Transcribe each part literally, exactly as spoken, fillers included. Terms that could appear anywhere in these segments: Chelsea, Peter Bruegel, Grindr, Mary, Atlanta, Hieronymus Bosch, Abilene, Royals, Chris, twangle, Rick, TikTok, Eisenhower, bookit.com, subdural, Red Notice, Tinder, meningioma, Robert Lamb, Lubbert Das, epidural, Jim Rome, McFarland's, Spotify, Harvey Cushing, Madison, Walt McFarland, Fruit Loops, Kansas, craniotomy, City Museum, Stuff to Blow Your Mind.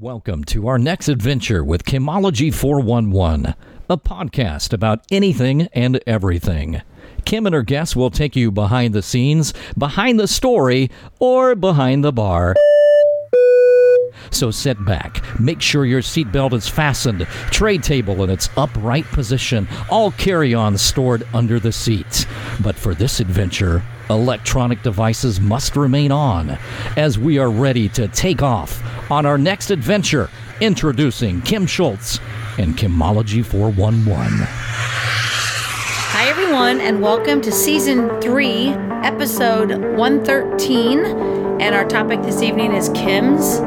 Welcome to our next adventure with Kimology four one one, a podcast about anything and everything. Kim and her guests will take you behind the scenes, behind the story, or behind the bar. So sit back, make sure your seatbelt is fastened, tray table in its upright position, all carry-ons stored under the seats. But for this adventure, electronic devices must remain on as we are ready to take off on our next adventure. Introducing Kim Schultz and Kimology four one one. Hi, everyone, and welcome to Season three, Episode one thirteen. And our topic this evening is Kim's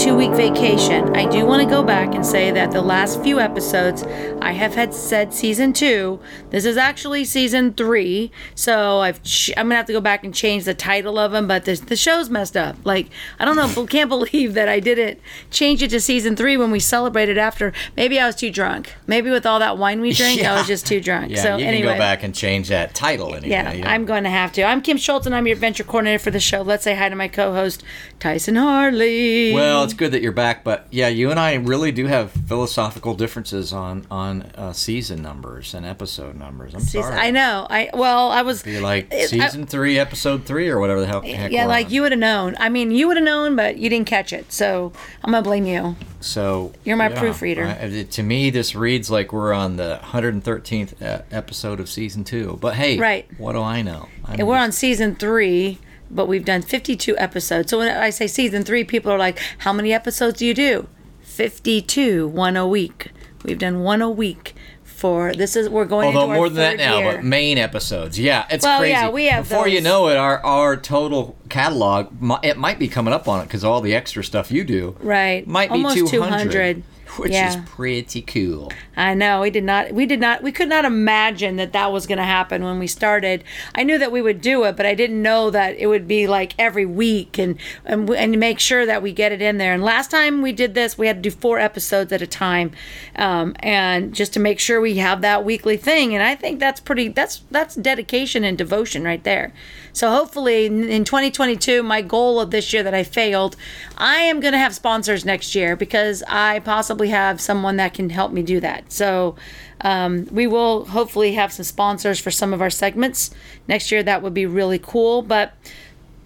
two-week vacation. I do want to go back and say that the last few episodes I have had said season two. This is actually season three, so I've ch- I'm gonna have to go back and change the title of them. But this, the show's messed up. Like I don't know, can't believe that I didn't change it to season three when we celebrated after. Maybe I was too drunk. Maybe with all that wine we drank, yeah. I was just too drunk. Yeah, so you can anyway, go back and change that title. Anyway, yeah, yeah, I'm going to have to. I'm Kim Schultz, and I'm your adventure coordinator for the show. Let's say hi to my co-host Tyson Harley. Well. It's good that you're back, but yeah, you and I really do have philosophical differences on on uh, season numbers and episode numbers. I'm season, sorry. I know. I well, I was be like season I, three, episode three, or whatever the hell. Heck yeah, like on. You would have known. I mean, you would have known, but you didn't catch it. So I'm gonna blame you. So you're my yeah, proofreader. I, to me, this reads like we're on the one hundred thirteenth episode of season two. But hey, right. What do I know? I'm and we're just, on season three. But we've done fifty-two episodes. So when I say season three, people are like, how many episodes do you do? fifty-two, one a week. We've done one a week for, this is, we're going Although into our more than that now, year. But main episodes. Yeah, it's well, crazy. Yeah, we have Before those. You know it, our, our total catalog, it might be coming up on it because all the extra stuff you do. Right. Might Almost be two hundred. two hundred. Which yeah. is pretty cool. I know. We did not, we did not, we could not imagine that that was going to happen when we started. I knew that we would do it, but I didn't know that it would be like every week and, and, and make sure that we get it in there. And last time we did this, we had to do four episodes at a time. Um, and just to make sure we have that weekly thing. And I think that's pretty, that's, that's dedication and devotion right there. So hopefully in twenty twenty-two, my goal of this year that I failed, I am going to have sponsors next year because I possibly have someone that can help me do that. So um, we will hopefully have some sponsors for some of our segments next year. That would be really cool. But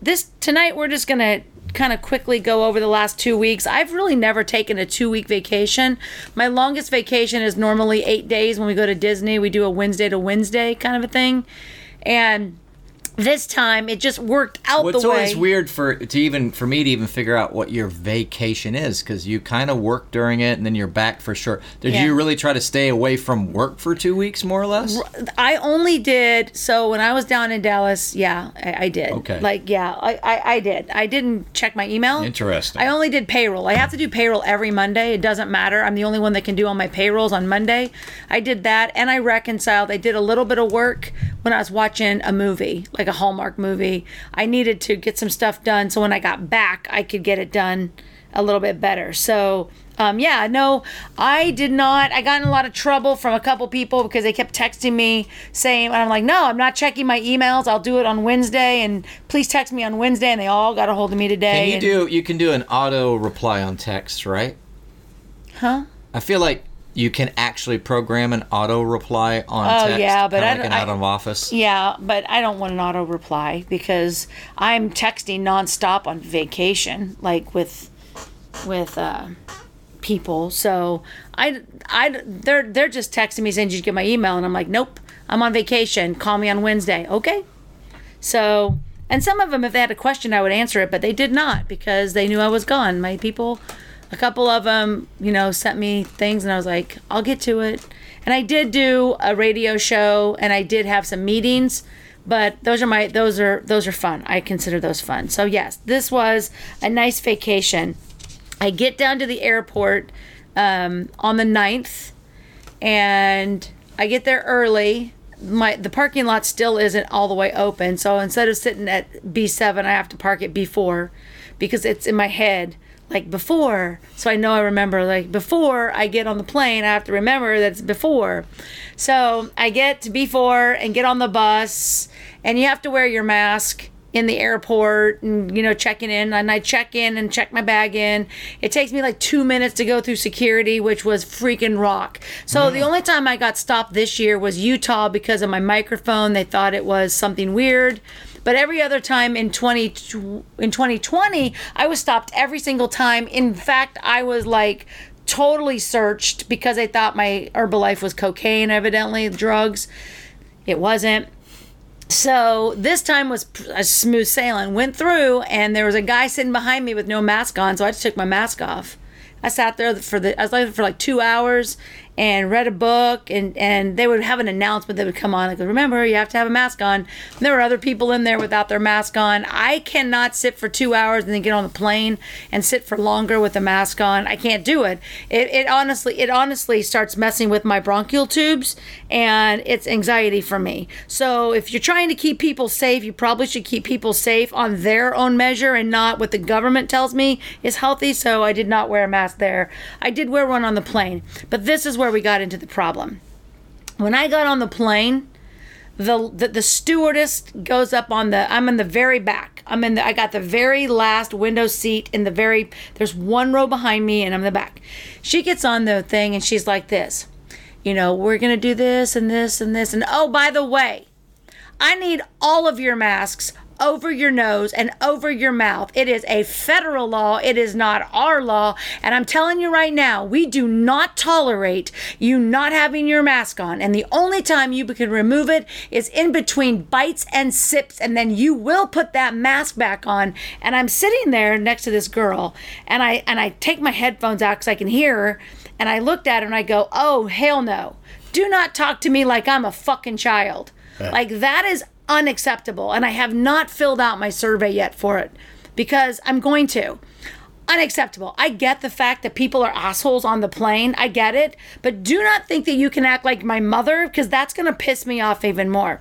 this tonight, we're just going to kind of quickly go over the last two weeks. I've really never taken a two-week vacation. My longest vacation is normally eight days. When we go to Disney, we do a Wednesday to Wednesday kind of a thing. And this time, it just worked out well, the way. It's always weird for to even for me to even figure out what your vacation is because you kind of work during it and then you're back for sure. Did yeah. you really try to stay away from work for two weeks, more or less? I only did. So when I was down in Dallas, yeah, I, I did. Okay. Like, yeah, I, I, I did. I didn't check my email. Interesting. I only did payroll. I have to do payroll every Monday. It doesn't matter. I'm the only one that can do all my payrolls on Monday. I did that and I reconciled. I did a little bit of work when I was watching a movie, like a Hallmark movie. I needed to get some stuff done so when I got back, I could get it done a little bit better. So, um, yeah, no, I did not. I got in a lot of trouble from a couple people because they kept texting me saying, and I'm like, no, I'm not checking my emails. I'll do it on Wednesday, and please text me on Wednesday, and they all got a hold of me today. Can you and, do, you can do an auto reply on text, right? Huh? I feel like you can actually program an auto reply on oh, text. Oh yeah, but I don't, like an out of office. Yeah, but I don't want an auto reply because I'm texting nonstop on vacation, like with with uh, people. So I, I, they're they're just texting me saying, "Did you get my email?" And I'm like, "Nope, I'm on vacation. Call me on Wednesday." Okay. So and some of them, if they had a question, I would answer it, but they did not because they knew I was gone. My people. A couple of them, you know, sent me things, and I was like, I'll get to it. And I did do a radio show, and I did have some meetings, but those are my those are those are fun. I consider those fun. So yes, this was a nice vacation. I get down to the airport um, on the ninth, and I get there early. My the parking lot still isn't all the way open, so instead of sitting at B seven, I have to park at B four because it's in my head. Like before, so I know I remember, like before I get on the plane, I have to remember that's before. So I get to B four and get on the bus, and you have to wear your mask in the airport and, you know, checking in. And I check in and check my bag in. It takes me like two minutes to go through security, which was freaking rock. So mm. the only time I got stopped this year was Utah because of my microphone. They thought it was something weird. But every other time in twenty in twenty twenty, I was stopped every single time. In fact, I was like totally searched because they thought my Herbalife was cocaine, evidently, drugs. It wasn't. So this time was a smooth sailing. Went through, and there was a guy sitting behind me with no mask on, so I just took my mask off. I sat there for the I was there for like two hours and read a book, and, and they would have an announcement that would come on. Like, remember, you have to have a mask on. And there were other people in there without their mask on. I cannot sit for two hours and then get on the plane and sit for longer with a mask on. I can't do it. It it honestly it honestly starts messing with my bronchial tubes, and it's anxiety for me. So if you're trying to keep people safe, you probably should keep people safe on their own measure and not what the government tells me is healthy. So I did not wear a mask there. I did wear one on the plane, but this is where we got into the problem. When I got on the plane, the, the the stewardess goes up on the I'm in the very back. I'm in the I got the very last window seat in the very there's one row behind me, and I'm in the back. She gets on the thing and she's like this. You know, we're gonna do this and this and this, and oh, by the way, I need all of your masks over your nose and over your mouth. It is a federal law. It is not our law. And I'm telling you right now, we do not tolerate you not having your mask on. And the only time you can remove it is in between bites and sips. And then you will put that mask back on. And I'm sitting there next to this girl, and I and I take my headphones out because I can hear her. And I looked at her and I go, oh, hell no. Do not talk to me like I'm a fucking child. Right. Like, that is unacceptable, and I have not filled out my survey yet for it because I'm going to. Unacceptable. I get the fact that people are assholes on the plane. I get it, but do not think that you can act like my mother, because that's going to piss me off even more.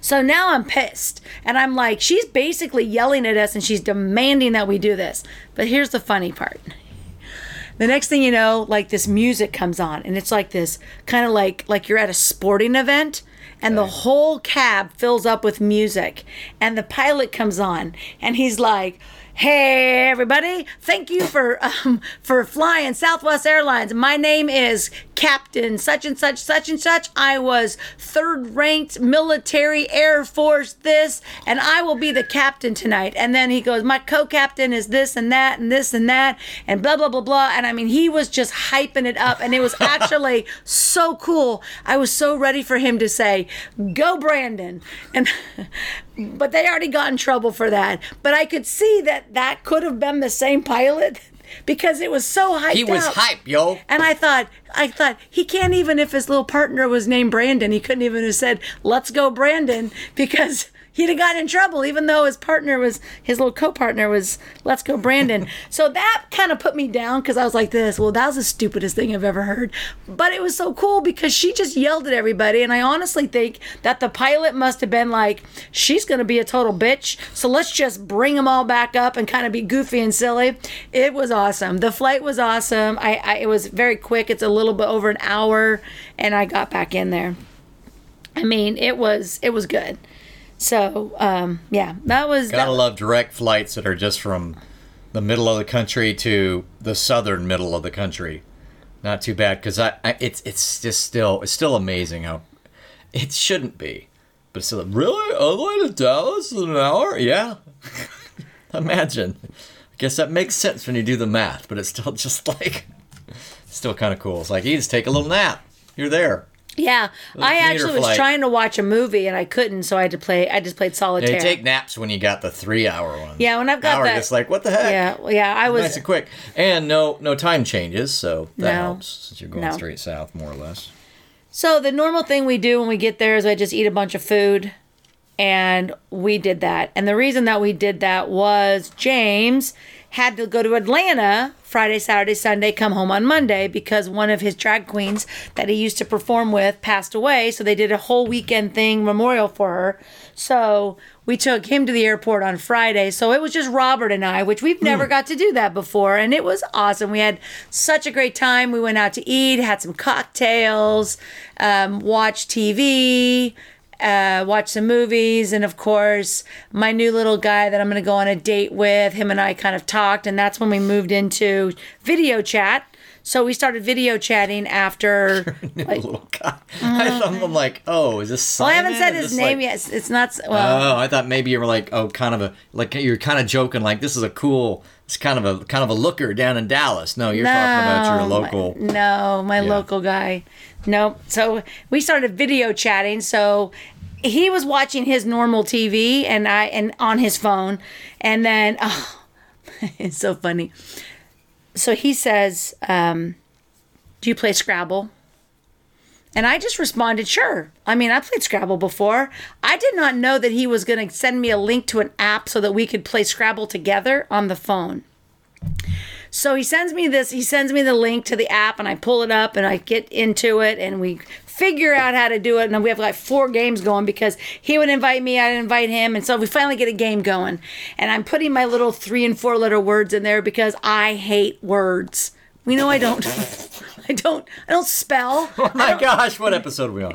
So now I'm pissed, and I'm like, she's basically yelling at us and she's demanding that we do this. But here's the funny part. The next thing you know, like, this music comes on, and it's like this kind of like like you're at a sporting event. And the whole cab fills up with music. And the pilot comes on, and he's like, hey, everybody, thank you for um, for flying Southwest Airlines. My name is Captain such and such, such and such. I was third-ranked military Air Force this, and I will be the captain tonight. And then he goes, my co-captain is this and that and this and that and blah, blah, blah, blah. And I mean, he was just hyping it up, and it was actually so cool. I was so ready for him to say, go Brandon. And but they already got in trouble for that. But I could see that that could have been the same pilot, because it was so hyped up. He was hype, yo. And I thought, I thought, he can't even, if his little partner was named Brandon, he couldn't even have said, let's go Brandon, because he'd have gotten in trouble, even though his partner was, his little co-partner was, let's go Brandon. So that kind of put me down, because I was like this, well, that was the stupidest thing I've ever heard. But it was so cool, because she just yelled at everybody, and I honestly think that the pilot must have been like, she's going to be a total bitch, so let's just bring them all back up and kind of be goofy and silly. It was awesome. The flight was awesome. I, I it was very quick. It's a little bit over an hour, and I got back in there. I mean, it was it was good. So, um, yeah, that was... Gotta that. love direct flights that are just from the middle of the country to the southern middle of the country. Not too bad, because I, I, it's it's just still it's still amazing how... It shouldn't be. But it's still, really? All the way to Dallas in an hour? Yeah. Imagine. I guess that makes sense when you do the math, but it's still just like... still kind of cool. It's like, you just take a little nap. You're there. Yeah, I actually was trying to watch a movie and I couldn't, so I had to play. I just played solitaire. Yeah, you take naps when you got the three-hour one. Yeah, when I've got that. Hour, just like, what the heck? Yeah, well, yeah, I was nice and quick, and no, no time changes, so that no, helps since you're going no. straight south, more or less. So the normal thing we do when we get there is I just eat a bunch of food, and we did that. And the reason that we did that was James had to go to Atlanta Friday, Saturday, Sunday, come home on Monday, because one of his drag queens that he used to perform with passed away. So they did a whole weekend thing, memorial for her. So we took him to the airport on Friday. So it was just Robert and I, which we've never mm. got to do that before. And it was awesome. We had such a great time. We went out to eat, had some cocktails, um, watched T V, uh, watch some movies. And of course, my new little guy that I'm going to go on a date with, him and I kind of talked. And that's when we moved into video chat. So we started video chatting after. Like, little guy. I thought, I'm like, oh, is this Simon? Well, I haven't said is his name like, yet. It's not. Well, oh, I thought maybe you were like, oh, kind of a like you're kind of joking, like this is a cool, it's kind of a kind of a looker down in Dallas. No, you're no, talking about your local. My, no, my yeah. local guy. No, so we started video chatting. So he was watching his normal T V and I and on his phone, and then oh, it's so funny. So he says, um, do you play Scrabble? And I just responded, sure. I mean, I played Scrabble before. I did not know that he was going to send me a link to an app so that we could play Scrabble together on the phone. So he sends me this, he sends me the link to the app, and I pull it up and I get into it and we figure out how to do it. And we have like four games going because he would invite me, I'd invite him. And so we finally get a game going. And I'm putting my little three and four letter words in there because I hate words. We know I don't. I don't. I don't spell. Oh my gosh! What episode are we on?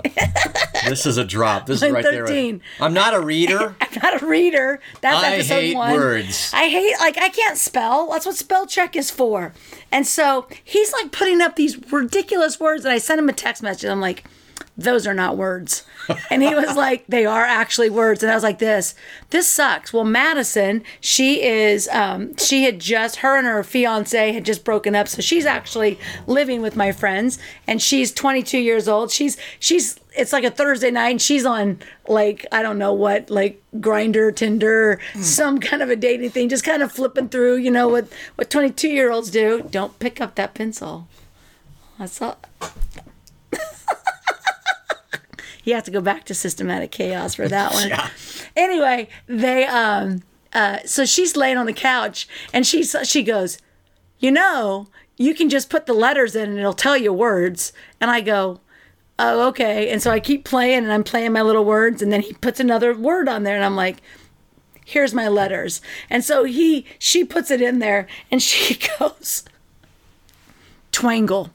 This is a drop. This is right there. Right? I'm not a reader. I'm not a reader. That's I episode hate one. Words. I hate. Like I can't spell. That's what spell check is for. And so he's like putting up these ridiculous words, and I sent him a text message. And I'm like, those are not words. And he was like, they are actually words. And I was like, this, this sucks. Well, Madison, she is, um, she had just, her and her fiance had just broken up. So she's actually living with my friends and she's twenty-two years old. She's, she's, it's like a Thursday night and she's on like, I don't know what, like Grindr, Tinder, mm. some kind of a dating thing, just kind of flipping through, you know, what, what twenty-two year olds do. Don't pick up that pencil. That's all. You have to go back to systematic chaos for that one. Yeah. Anyway, they um uh so she's laying on the couch and she she goes, you know, you can just put the letters in and it'll tell you words. And I go, oh, okay. And so I keep playing and I'm playing my little words, and then he puts another word on there and I'm like, here's my letters. And so he she puts it in there and she goes, twangle.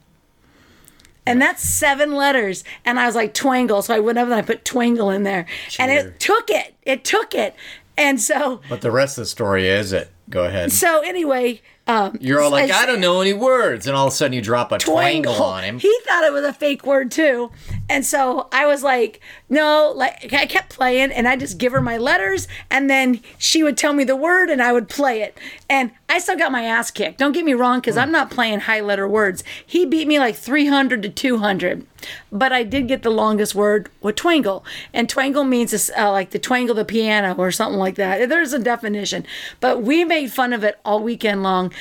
And that's seven letters. And I was like, twangle. So I went up and I put twangle in there. Cheer. And it took it. It took it. And so. But the rest of the story is it. Go ahead. So anyway. Um, You're all like, I, I don't know any words. And all of a sudden you drop a twangle. twangle on him. He thought it was a fake word too. And so I was like, no. Like I kept playing and I just give her my letters. And then she would tell me the word and I would play it. And I still got my ass kicked. Don't get me wrong, because mm. I'm not playing high letter words. He beat me like three hundred to two hundred. But I did get the longest word with twangle. And twangle means uh, like to twangle the piano or something like that. There's a definition. But we made fun of it all weekend long.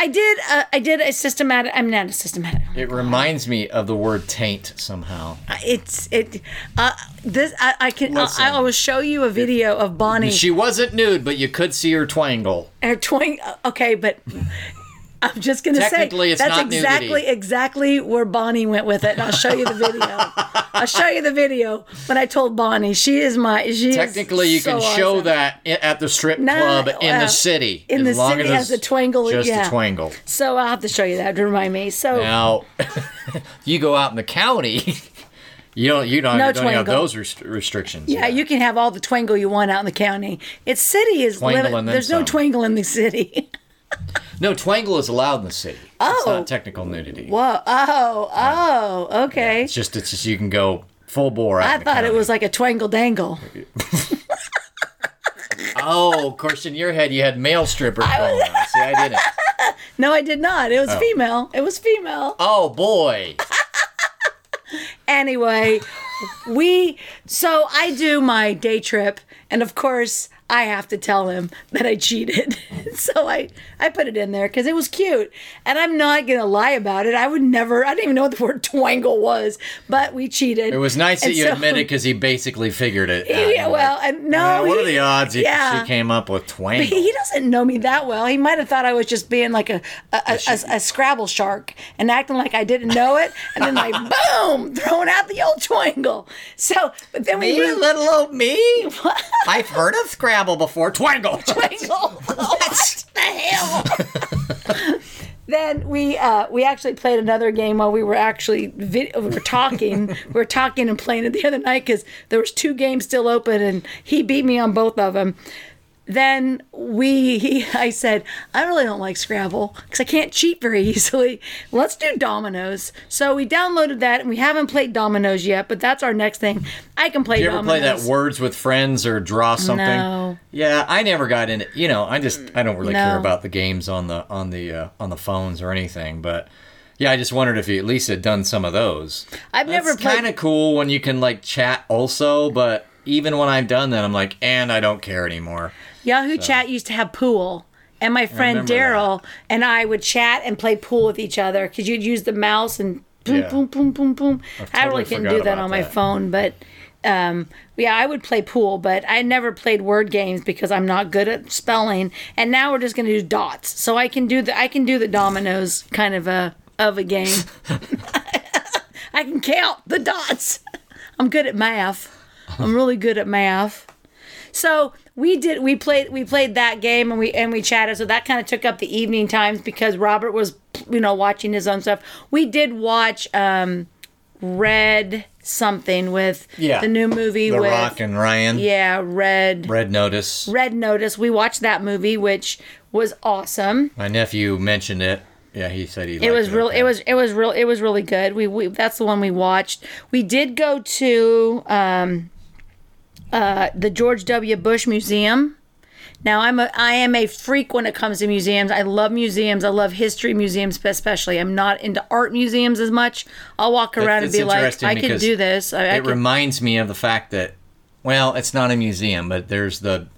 I did uh, I did a systematic... I'm not a systematic... Oh it God. Reminds me of the word taint somehow. It's... it. Uh, this I, I can... Listen, I, I will show you a video it, of Bonnie. She wasn't nude, but you could see her twangle. Her twang... Okay, but... I'm just going to say it's that's not exactly nudity. Exactly where Bonnie went with it. And I'll show you the video. I'll show you the video when I told Bonnie. She is my she technically is you so can show awesome. That at the strip club not, in uh, the city. In as the long city as has a twangle. Just yeah. a twangle. So I'll have to show you that to remind me. So now you go out in the county. You don't. You don't, no you don't have those rest- restrictions. Yeah, yeah, you can have all the twangle you want out in the county. It's city is limit, there's some. No twangle in the city. No, twangle is allowed in the city. Oh. It's not technical nudity. Whoa. Oh, oh, okay. Yeah, it's just it's just you can go full bore out I thought county. It was like a twangle dangle. Oh, of course, in your head you had male strippers going on. See, I didn't. No, I did not. It was oh. female. It was female. Oh, boy. Anyway, we... So I do my day trip, and of course... I have to tell him that I cheated. So I, I put it in there because it was cute. And I'm not going to lie about it. I would never, I didn't even know what the word twangle was, but we cheated. It was nice and that you so, admitted because he basically figured it out. Yeah, well, like, no. Well, what he, are the odds he, yeah. she came up with twangle? But he doesn't know me that well. He might have thought I was just being like a, a, a, a, a Scrabble shark and acting like I didn't know it. And then like, boom, throwing out the old twangle. So, but then we. Me, really, little old me? I've heard of Scrabble. Before twangle, twangle. What the hell? Then we uh, we actually played another game while we were actually video, we were talking. we were talking and playing it the other night because there was two games still open, and he beat me on both of them. Then we, he, I said, I really don't like Scrabble because I can't cheat very easily. Let's do dominoes. So we downloaded that, and we haven't played dominoes yet, but that's our next thing. I can play Did you dominoes. You ever play that Words with Friends or Draw Something? No. Yeah, I never got into. You know, I just I don't really no. care about the games on the on the uh, on the phones or anything, but. Yeah, I just wondered if you at least had done some of those. I've That's never played. It's kind of cool when you can like chat also, but even when I've done that, I'm like, and I don't care anymore. Yahoo so. Chat used to have pool, and my friend Daryl and I would chat and play pool with each other because you'd use the mouse and boom, yeah. boom, boom, boom, boom. Totally I really couldn't do that on my that. phone, but um, yeah, I would play pool, but I never played word games because I'm not good at spelling. And now we're just going to do dots, so I can do the I can do the dominoes kind of a. Of a game. I can count the dots. I'm good at math. I'm really good at math. So we did. We played. We played that game, and we and we chatted. So that kind of took up the evening times because Robert was, you know, watching his own stuff. We did watch um, Red something with yeah. the new movie, The with, Rock and Ryan. Yeah, Red. Red Notice. Red Notice. We watched that movie, which was awesome. My nephew mentioned it. Yeah, he said he liked it. It was real. It was it was real. It was really good. We, we that's the one we watched. We did go to um, uh, the George W. Bush Museum. Now I'm a I am a freak when it comes to museums. I love museums. I love history museums especially. I'm not into art museums as much. I'll walk around it's, and be like, I could do this. I, it I could. Reminds me of the fact that, well, it's not a museum, but there's the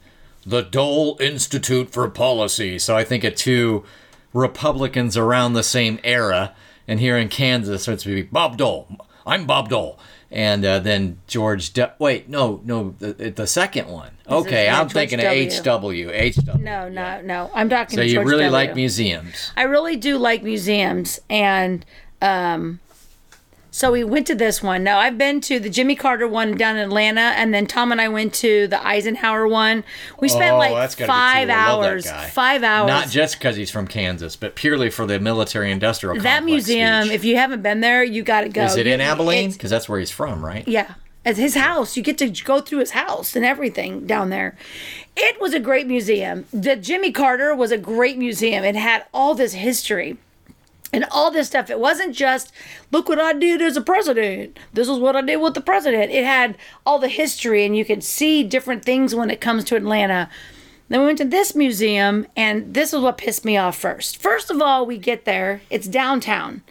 the Dole Institute for Policy. So I think it too. Republicans around the same era, and here in Kansas, so it's be Bob Dole. I'm Bob Dole, and uh, then George. De- Wait, no, no, the, the second one. Okay, I'm George thinking W. of H W. H W. No, no, no. I'm talking. So to George you really W. like museums? I really do like museums, and um, so we went to this one. Now I've been to the Jimmy Carter one down in Atlanta, and then Tom and I went to the Eisenhower one. We spent oh, like five hours. Five hours. Not just because he's from Kansas, but purely for the military-industrial complex. That museum, speech. If you haven't been there, you got to go. Is it in Abilene? Because that's where he's from, right? Yeah. As his house, you get to go through his house and everything down there. It was a great museum. The Jimmy Carter was a great museum. It had all this history. And all this stuff, it wasn't just, look what I did as a president. This is what I did with the president. It had all the history, and you could see different things when it comes to Atlanta. Then we went to this museum, and this is what pissed me off first. First of all, we get there. It's downtown.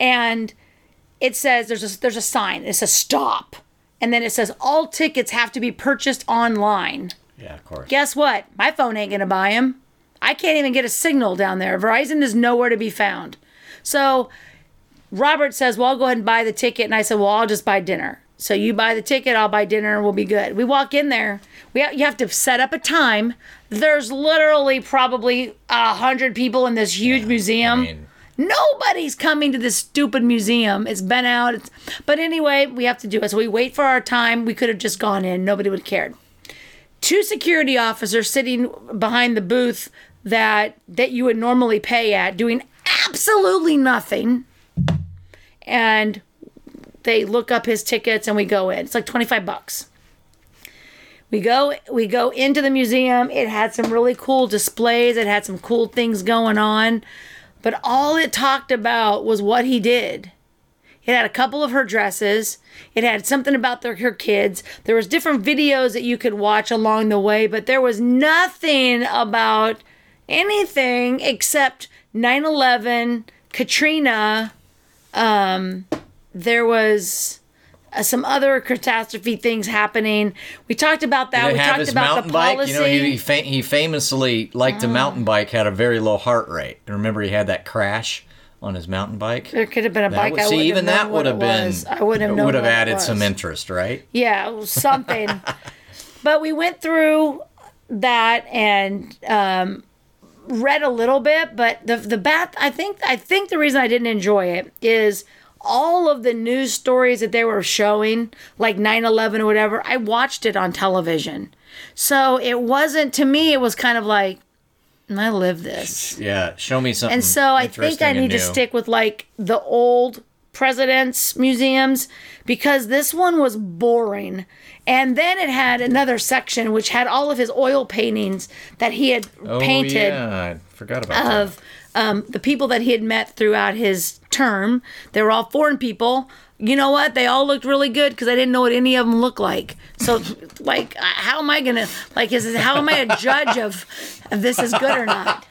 And it says, there's a, there's a sign. It says, stop. And then it says, all tickets have to be purchased online. Yeah, of course. Guess what? My phone ain't going to buy them. I can't even get a signal down there. Verizon is nowhere to be found. So Robert says, well, I'll go ahead and buy the ticket. And I said, well, I'll just buy dinner. So you buy the ticket, I'll buy dinner, and we'll be good. We walk in there. We ha- You have to set up a time. There's literally probably one hundred people in this huge yeah, museum. I mean, nobody's coming to this stupid museum. It's been out. It's... But anyway, we have to do it. So we wait for our time. We could have just gone in. Nobody would have cared. Two security officers sitting behind the booth that that you would normally pay at doing absolutely nothing, and they look up his tickets, and we go in. It's like twenty-five bucks. We go we go into the museum. It had some really cool displays. It had some cool things going on, but all it talked about was what he did. It had a couple of her dresses. It had something about their, her kids. There was different videos that you could watch along the way, but there was nothing about anything except nine eleven, Katrina, um, there was uh, some other catastrophe things happening. We talked about that. We talked about the policy. Bike? You know, he, he, fam- he famously liked a mountain bike, had a very low heart rate. And remember, he had that crash on his mountain bike. There could have been a that bike. Would, I see, even that would have been. I would have known. Would have added some interest, right? Yeah, something. But we went through that and. Um, read a little bit, but the the bath I think I think the reason I didn't enjoy it is all of the news stories that they were showing, like nine eleven or whatever, I watched it on television. So it wasn't, to me it was kind of like, and I live this. Yeah, show me something. And so I think I need to stick with like the old presidents' museums, because this one was boring. And then it had another section which had all of his oil paintings that he had oh, painted. Yeah, I forgot about of, that. Um, the people that he had met throughout his term. They were all foreign people. You know what? They all looked really good because I didn't know what any of them looked like. So, like, how am I going to, like, is how am I a judge of if this is good or not?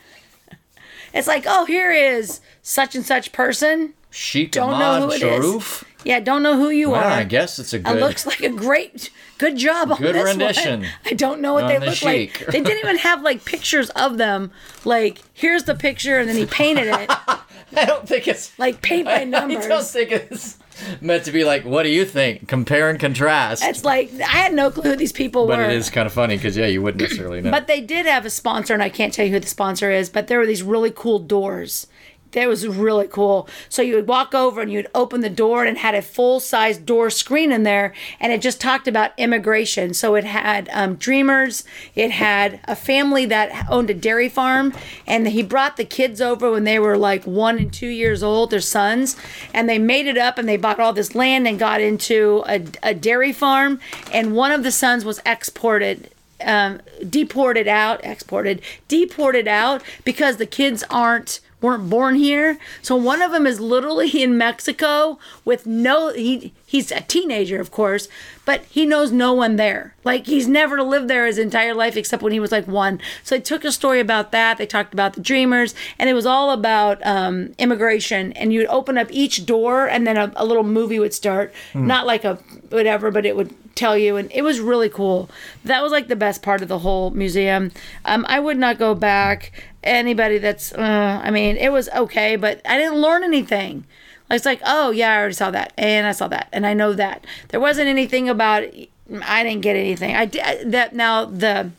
It's like, oh, here is such and such person. Sheikh don't know who it Sharuf. Is. Yeah, don't know who you wow, are. I guess it's a good. It looks like a great, good job good on this rendition. One. I don't know what they the look sheik. Like. They didn't even have like pictures of them. Like, here's the picture, and then he painted it. I don't think it's like paint by numbers. I don't think it's meant to be like. What do you think? Compare and contrast. It's like I had no clue who these people but were. But it is kind of funny because yeah, you wouldn't necessarily know. But they did have a sponsor, and I can't tell you who the sponsor is. But there were these really cool doors. That was really cool. So you would walk over and you'd open the door, and it had a full-size door screen in there, and it just talked about immigration. So it had um, dreamers. It had a family that owned a dairy farm, and he brought the kids over when they were like one and two years old, their sons, and they made it up, and they bought all this land and got into a, a dairy farm, and one of the sons was exported um, deported out, exported, deported out because the kids aren't weren't born here. So one of them is literally in Mexico with no, he he's a teenager, of course, but he knows no one there. Like, he's never lived there his entire life except when he was like one. So they took a story about that. They talked about the dreamers, and it was all about um, immigration. And you would open up each door, and then a, a little movie would start. Mm. Not like a whatever, but it would tell you. And it was really cool. That was like the best part of the whole museum. Um, I would not go back. Anybody that's, uh, I mean, it was okay, but I didn't learn anything. It's like, oh, yeah, I already saw that, and I saw that, and I know that. There wasn't anything about, I didn't get anything. I did, that now, the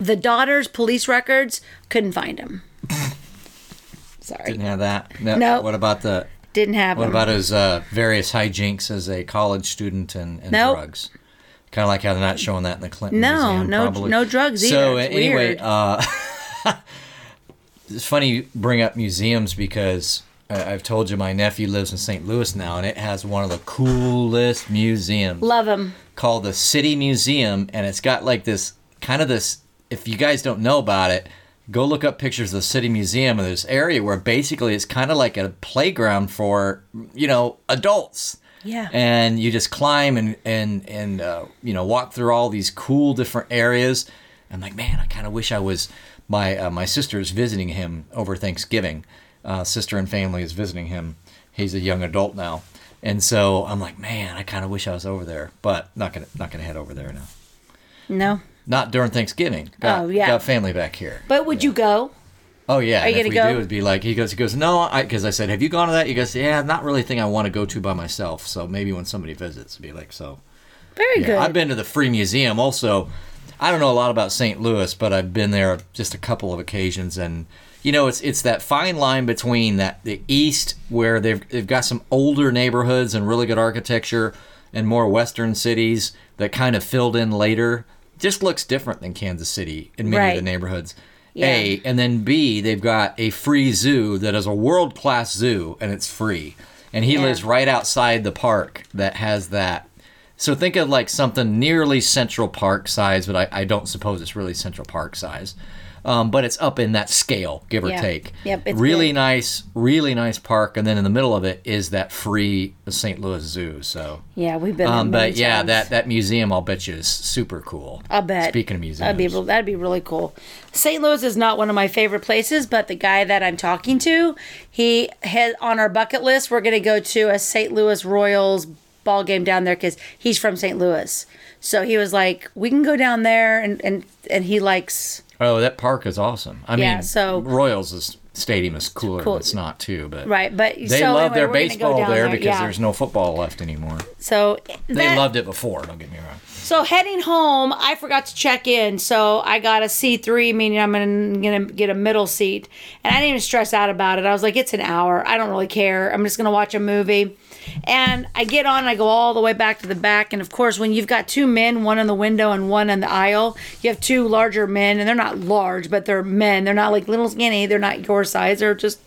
the daughter's police records, couldn't find them. Sorry. Didn't have that. No. Nope. What about the... Didn't have What them. About his uh, various hijinks as a college student and, and nope. drugs? Kind of like how they're not showing that in the Clinton no, Museum, no, probably. No drugs either. So, it's anyway... Weird. Uh, It's funny you bring up museums because uh, I've told you my nephew lives in Saint Louis now, and it has one of the coolest museums. Love him. Called the City Museum, and it's got like this, kind of this, if you guys don't know about it, go look up pictures of the City Museum in this area where basically it's kind of like a playground for, you know, adults. Yeah. And you just climb and, and, and uh, you know, walk through all these cool different areas. I'm like, man, I kind of wish I was... My uh, my sister is visiting him over Thanksgiving. Uh, sister and family is visiting him. He's a young adult now, and so I'm like, man, I kind of wish I was over there, but not gonna not gonna head over there now. No. Not during Thanksgiving. Got, oh yeah. Got family back here. But would yeah. you go? Oh yeah. Are you and gonna if we go? Do, it'd be like he goes. He goes no, because I, I said, have you gone to that? You guys, yeah, not really a thing I want to go to by myself. So maybe when somebody visits, it'd be like so. Very yeah. good. I've been to the Free Museum also. I don't know a lot about Saint Louis, but I've been there just a couple of occasions, and you know it's it's that fine line between that the east where they've they've got some older neighborhoods and really good architecture, and more western cities that kind of filled in later just looks different than Kansas City in many right. of the neighborhoods. Yeah. A and then B, they've got a free zoo that is a world class zoo, and it's free, and he yeah. lives right outside the park that has that. So think of like something nearly Central Park size, but I, I don't suppose it's really Central Park size. Um, but it's up in that scale, give yeah. or take. Yep, it's really big. nice, really nice park. And then in the middle of it is that free Saint Louis Zoo. So yeah, we've been. Um, but yeah, times. that that museum, I'll bet you, is super cool. I bet. Speaking of museums, that'd be that'd be really cool. Saint Louis is not one of my favorite places, but the guy that I'm talking to, he had on our bucket list. We're gonna go to a Saint Louis Royals ball game down there because he's from Saint Louis, so he was like, we can go down there, and and and he likes oh that park is awesome. I yeah, mean so Royals is stadium is cooler cool. if it's not too. But right, but they so love anyway, their baseball go there, there because yeah. there's no football left anymore. So that, they loved it before. Don't get me wrong. So heading home, I forgot to check in, so I got a C three, meaning I'm gonna, gonna get a middle seat, and I didn't even stress out about it. I was like, it's an hour. I don't really care. I'm just gonna watch a movie. And I get on and I go all the way back to the back. And, of course, when you've got two men, one in the window and one in the aisle, you have two larger men. And they're not large, but they're men. They're not, like, little skinny. They're not your size. They're just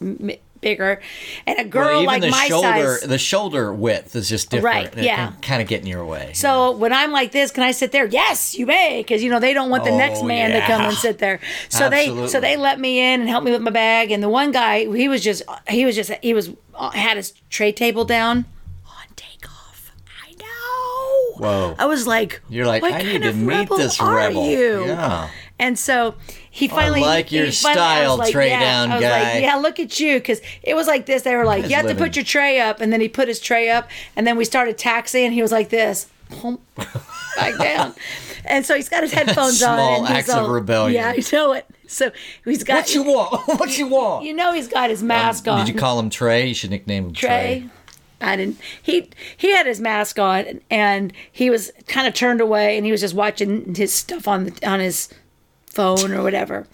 m- bigger. And a girl well, like my shoulder, size. The shoulder width is just different. Right, yeah. It can kind of get in your way. So yeah. when I'm like this, can I sit there? Yes, you may. Because, you know, they don't want the oh, next man yeah. to come and sit there. So Absolutely. they so they let me in and helped me with my bag. And the one guy, he was just, he was just, he was... had his tray table down on takeoff. I know. Whoa. I was like, you're like, I need to meet this rebel. You? Yeah. And so he finally, I like your he finally, style, like, tray yeah. down guy. I was guy. like, yeah, look at you, because it was like this. They were like, you have living. to put your tray up, and then he put his tray up, and then we started taxiing. And he was like this, back down. And so he's got his headphones Small on. Small acts all, of rebellion. Yeah, you know it. So he's got. What you want? What you want? You know he's got his mask um, on. Did you call him Trey? You should nickname him Trey. Trey. I didn't. He he had his mask on, and he was kind of turned away, and he was just watching his stuff on the, on his phone or whatever.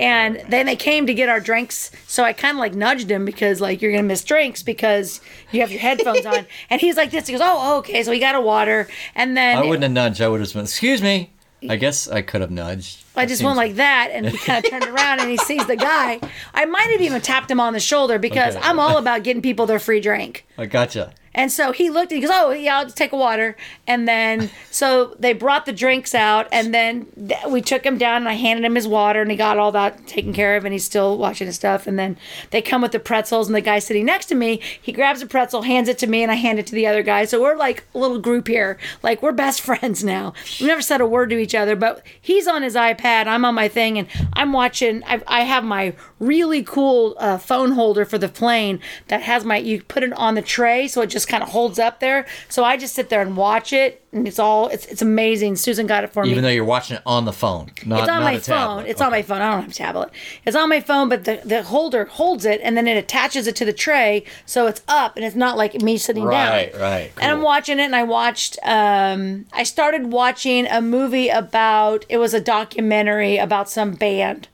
And happened, then they came to get our drinks, so I kind of like nudged him because like you're gonna miss drinks because you have your headphones on. And he's like this. He goes, oh, okay. So he got a water, and then I wouldn't it, have nudged. I would have been, excuse me. I guess I could have nudged. I just went like that, and he kind of turned around, and he sees the guy. I might have even tapped him on the shoulder because okay. I'm all about getting people their free drink. I gotcha. And so he looked, and he goes, oh, yeah, I'll just take a water. And then, so they brought the drinks out, and then we took him down, and I handed him his water, and he got all that taken care of, and he's still watching his stuff. And then they come with the pretzels, and the guy sitting next to me, he grabs a pretzel, hands it to me, and I hand it to the other guy. So we're like a little group here. Like, we're best friends now. We never said a word to each other, but he's on his iPad, I'm on my thing, and I'm watching. I've, I have my really cool uh, phone holder for the plane that has my, you put it on the tray, so it just just kind of holds up there. So I just sit there and watch it, and it's all it's it's amazing. Susan got it for me. Even though you're watching it on the phone. Not, it's on not my phone. It's okay. on my phone. I don't have a tablet. It's on my phone, but the, the holder holds it, and then it attaches it to the tray, so it's up, and it's not like me sitting right, down. Right, right. Cool. And I'm watching it, and I watched, um, I started watching a movie about, it was a documentary about some band.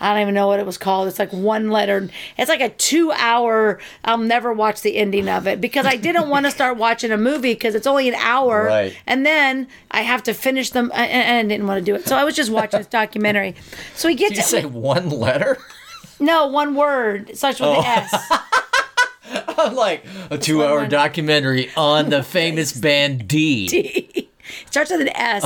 I don't even know what it was called. It's like one letter. It's like a two-hour, I'll never watch the ending of it because I didn't want to start watching a movie because it's only an hour. Right. And then I have to finish them, and I didn't want to do it. So I was just watching this documentary. So we get Did to... Did you say one letter? No, one word. It starts with oh. an S. I'm like, a two-hour documentary on the famous band D. D. It starts with an S,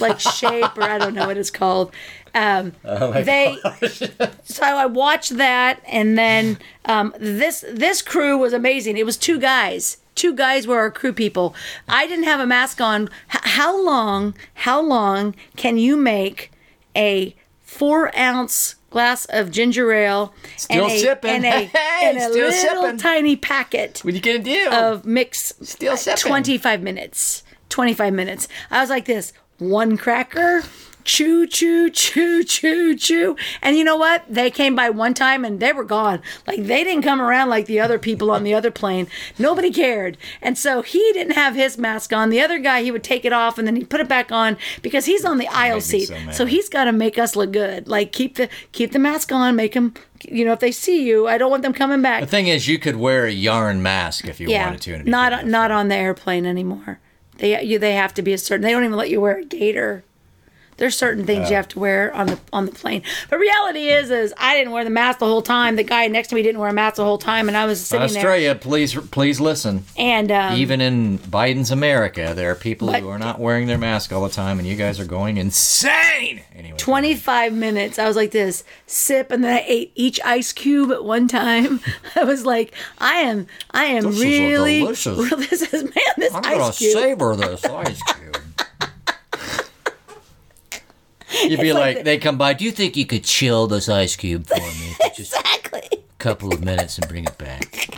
like shape, or I don't know what it's called. Um, oh my they, gosh. So I watched that, and then um, this this crew was amazing. It was two guys. Two guys were our crew people. I didn't have a mask on. H- how long? How long can you make a four ounce glass of ginger ale still and a, sipping. And a, hey, and a still little sipping. tiny packet? What you gonna do? Of mix. Still sipping. Twenty-five minutes. Twenty-five minutes. I was like this. One cracker. Choo, choo, choo, choo, choo. And you know what? They came by one time and they were gone. Like, they didn't come around like the other people on the other plane. Nobody cared. And so he didn't have his mask on. The other guy, he would take it off and then he'd put it back on because he's on the aisle seat. So, so he's got to make us look good. Like, keep the keep the mask on, make him... You know, if they see you, I don't want them coming back. The thing is, you could wear a yarn mask if you yeah, wanted to. Yeah, not, not on the airplane anymore. They, you, they have to be a certain... They don't even let you wear a gaiter. There's certain things yeah. you have to wear on the on the plane. But reality is, is I didn't wear the mask the whole time. The guy next to me didn't wear a mask the whole time, and I was sitting Australia, there. Australia, please, please listen. And um, even in Biden's America, there are people but, who are not wearing their mask all the time, and you guys are going insane. Anyway, twenty-five minutes. I was like this, sip, and then I ate each ice cube at one time. I was like, I am, I am this really, is delicious. This is man, this I'm ice cube. I'm gonna savor this ice cube. You'd be like, like, they come by, do you think you could chill this ice cube for me? Just exactly. A couple of minutes and bring it back.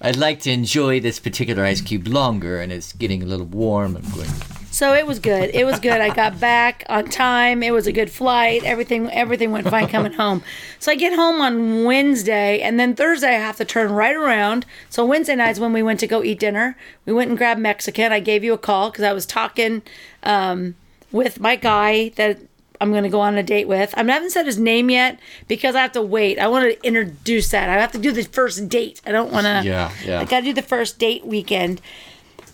I'd like to enjoy this particular ice cube longer, and it's getting a little warm. I'm going. So it was good. It was good. I got back on time. It was a good flight. Everything everything went fine coming home. So I get home on Wednesday, and then Thursday I have to turn right around. So Wednesday night's when we went to go eat dinner. We went and grabbed Mexican. I gave you a call because I was talking um, with my guy that I'm going to go on a date with. I haven't said his name yet because I have to wait. I want to introduce that. I have to do the first date. I don't want to. Yeah, yeah. I got to do the first date weekend.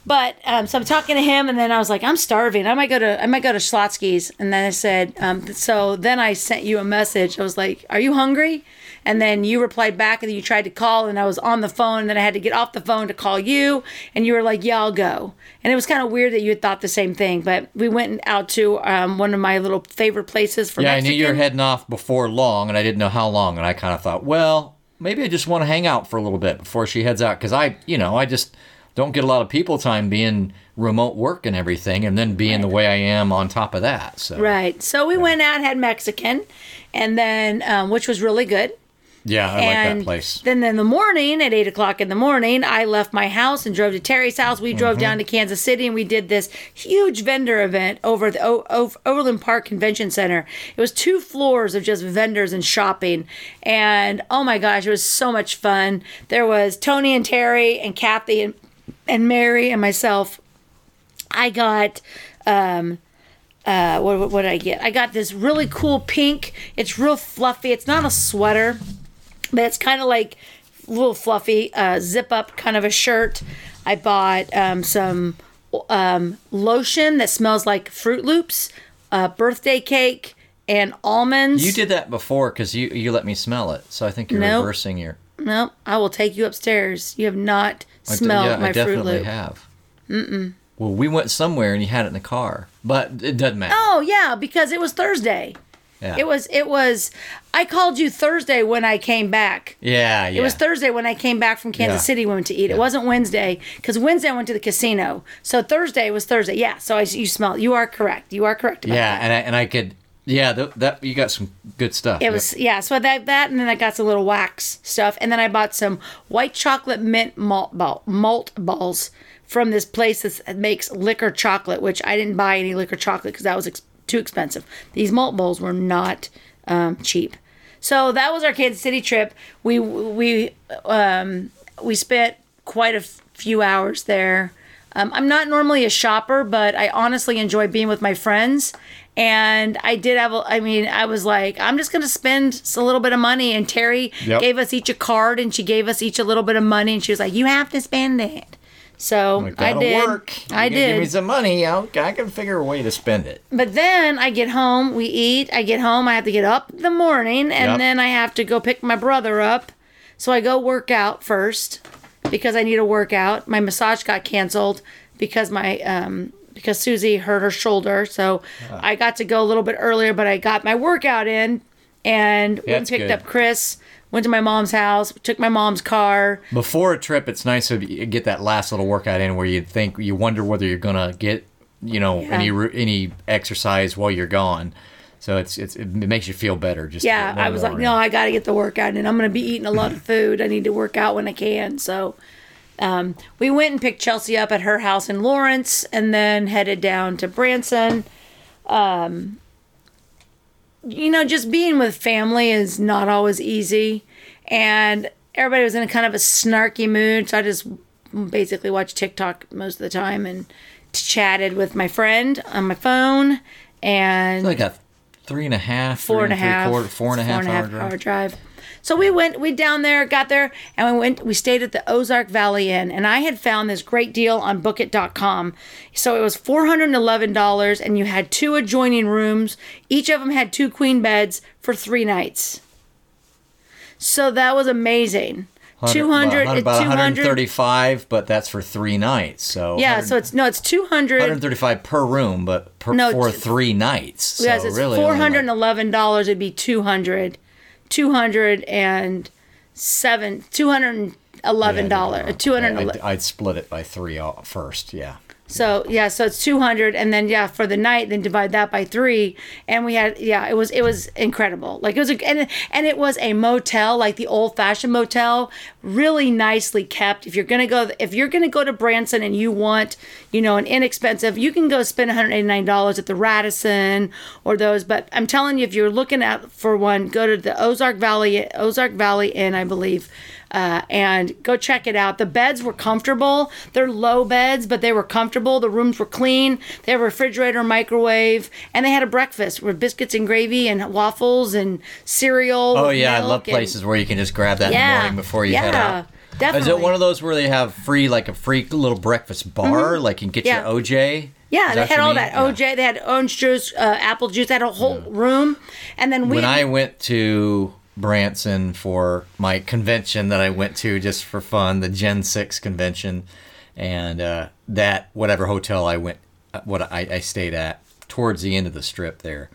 But um, so I'm talking to him, and then I was like, I'm starving. I might go to I might go to Schlotsky's. And then I said, um, so then I sent you a message. I was like, are you hungry? And then you replied back, and then you tried to call, and I was on the phone, and then I had to get off the phone to call you. And you were like, yeah, I'll go. And it was kind of weird that you had thought the same thing. But we went out to um, one of my little favorite places for yeah, Mexican. I knew you were heading off before long, and I didn't know how long. And I kind of thought, well, maybe I just want to hang out for a little bit before she heads out. Because I, you know, I just... don't get a lot of people time being remote work and everything, and then being right. the way I am on top of that. So Right. So we yeah. went out, had Mexican, and then um, which was really good. Yeah, I and like that place. Then in the morning, at eight o'clock in the morning, I left my house and drove to Terry's house. We drove mm-hmm. down to Kansas City, and we did this huge vendor event over at the o- o- Overland Park Convention Center. It was two floors of just vendors and shopping. And, oh, my gosh, it was so much fun. There was Tony and Terry and Kathy and... and Mary and myself. I got, um, uh, what, what did I get? I got this really cool pink. It's real fluffy. It's not a sweater, but it's kind of like a little fluffy, uh, zip up kind of a shirt. I bought um, some um, lotion that smells like Fruit Loops, uh, birthday cake, and almonds. You did that before because you, you let me smell it. So I think you're nope. reversing your... No, I will take you upstairs. You have not smelled I d- yeah, my I Fruit Loop. I definitely have. Mm-mm. Well, we went somewhere and you had it in the car, but it doesn't matter. Oh, yeah, because it was Thursday. Yeah. It was, it was, I called you Thursday when I came back. Yeah, yeah. It was Thursday when I came back from Kansas yeah. City when we went to eat. Yeah. It wasn't Wednesday, because Wednesday I went to the casino. So Thursday was Thursday. Yeah, so I, you smelled, you are correct. You are correct about yeah, that. Yeah, and I, and I could... Yeah, th- that you got some good stuff. It yep. was yeah, so that that and then I got some little wax stuff, and then I bought some white chocolate mint malt ball, malt balls from this place that makes liquor chocolate, which I didn't buy any liquor chocolate because that was ex- too expensive. These malt balls were not um, cheap, so that was our Kansas City trip. We we um, we spent quite a f- few hours there. Um, I'm not normally a shopper, but I honestly enjoy being with my friends. And I did have, a, I mean, I was like, I'm just going to spend a little bit of money. And Terry yep. gave us each a card, and she gave us each a little bit of money. And she was like, you have to spend it. So like, I did. Work. I did. Give me some money. I'll, I can figure a way to spend it. But then I get home. We eat. I get home. I have to get up in the morning. And yep. then I have to go pick my brother up. So I go work out first because I need to work out. My massage got canceled because my... um. because Susie hurt her shoulder. So uh, I got to go a little bit earlier, but I got my workout in and yeah, went and picked good. up Chris, went to my mom's house, took my mom's car. Before a trip, it's nice to get that last little workout in where you think, you wonder whether you're going to get, you know, yeah. any any exercise while you're gone. So it's, it's it makes you feel better. Just Yeah, I was like, in. no, I got to get the workout in. I'm going to be eating a lot of food. I need to work out when I can, so... Um, we went and picked Chelsea up at her house in Lawrence and then headed down to Branson. Um, you know, just being with family is not always easy. And everybody was in a kind of a snarky mood. So I just basically watched TikTok most of the time and chatted with my friend on my phone. And like a three and a half, four and a half, quarter, four and a half, four and a half hour, hour drive. drive. So we went, we down there, got there, and we went, we stayed at the Ozark Valley Inn. And I had found this great deal on book it dot com. So it was four hundred eleven dollars, and you had two adjoining rooms. Each of them had two queen beds for three nights. So that was amazing. two hundred, well, about one hundred thirty-five, but that's for three nights. So yeah, so it's no, it's two hundred, one hundred thirty-five per room, but per no, for t- three nights. Yes, so it's really four hundred eleven dollars. It'd be two hundred. Two hundred and seven, two hundred eleven dollars. Two hundred. I'd split it by three first. Yeah. So yeah, so it's two hundred, and then yeah, for the night, then divide that by three, and we had yeah, it was it was incredible. Like it was a, and and it was a motel, like the old fashioned motel, really nicely kept. If you're gonna go, if you're gonna go to Branson and you want, you know, an inexpensive, you can go spend one hundred eighty-nine dollars at the Radisson or those. But I'm telling you, if you're looking out for one, go to the Ozark Valley Ozark Valley Inn, I believe. Uh, and go check it out. The beds were comfortable. They're low beds, but they were comfortable. The rooms were clean. They had a refrigerator, microwave, and they had a breakfast with biscuits and gravy and waffles and cereal. Oh, yeah. I love places and, where you can just grab that yeah, in the morning before you yeah, head out. Definitely. Is it one of those where they have free, like a free little breakfast bar, mm-hmm. like you can get yeah. your O J? Yeah, they had all mean? that O J. Yeah. They had orange juice, uh, apple juice. They had a whole yeah. room. And then we... When I went to... Branson for my convention that I went to just for fun, the Gen six convention, and uh, that whatever hotel I went, what I, I stayed at towards the end of the strip there,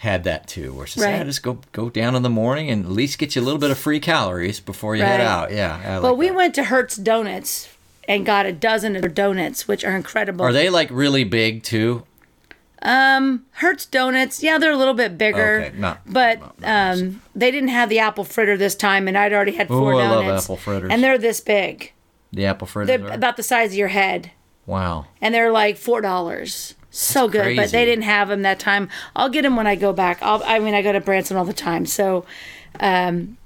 had that too. Where she right. said, ah, "Just go go down in the morning and at least get you a little bit of free calories before you right. head out." Yeah. I like well, we that. went to Hertz Donuts and got a dozen of their donuts, which are incredible. Are they like really big too? Um, Hertz Donuts, yeah, they're a little bit bigger, okay, no, but no, no, no. um, they didn't have the apple fritter this time, and I'd already had four Ooh, donuts. I love apple fritters. And they're this big. The apple fritters they're are? About the size of your head. Wow. And they're like four dollars. That's so good, crazy. But they didn't have them that time. I'll get them when I go back. I'll, I mean, I go to Branson all the time, so... um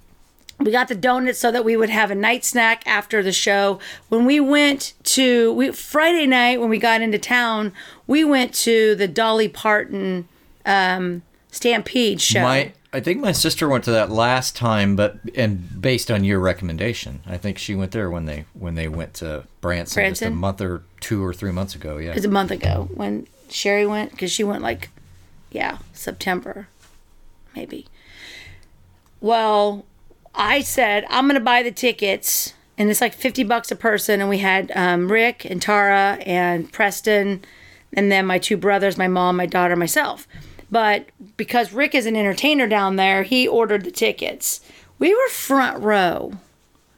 we got the donuts so that we would have a night snack after the show. When we went to we, Friday night, when we got into town, we went to the Dolly Parton um, Stampede show. My, I think my sister went to that last time, but and based on your recommendation, I think she went there when they when they went to Branson, Branson? just a month or two or three months ago. Yeah, it was a month ago when Sherry went because she went like, yeah, September, maybe. Well. I said, I'm going to buy the tickets, and it's like fifty bucks a person, and we had um, Rick and Tara and Preston, and then my two brothers, my mom, my daughter, myself. But because Rick is an entertainer down there, he ordered the tickets. We were front row,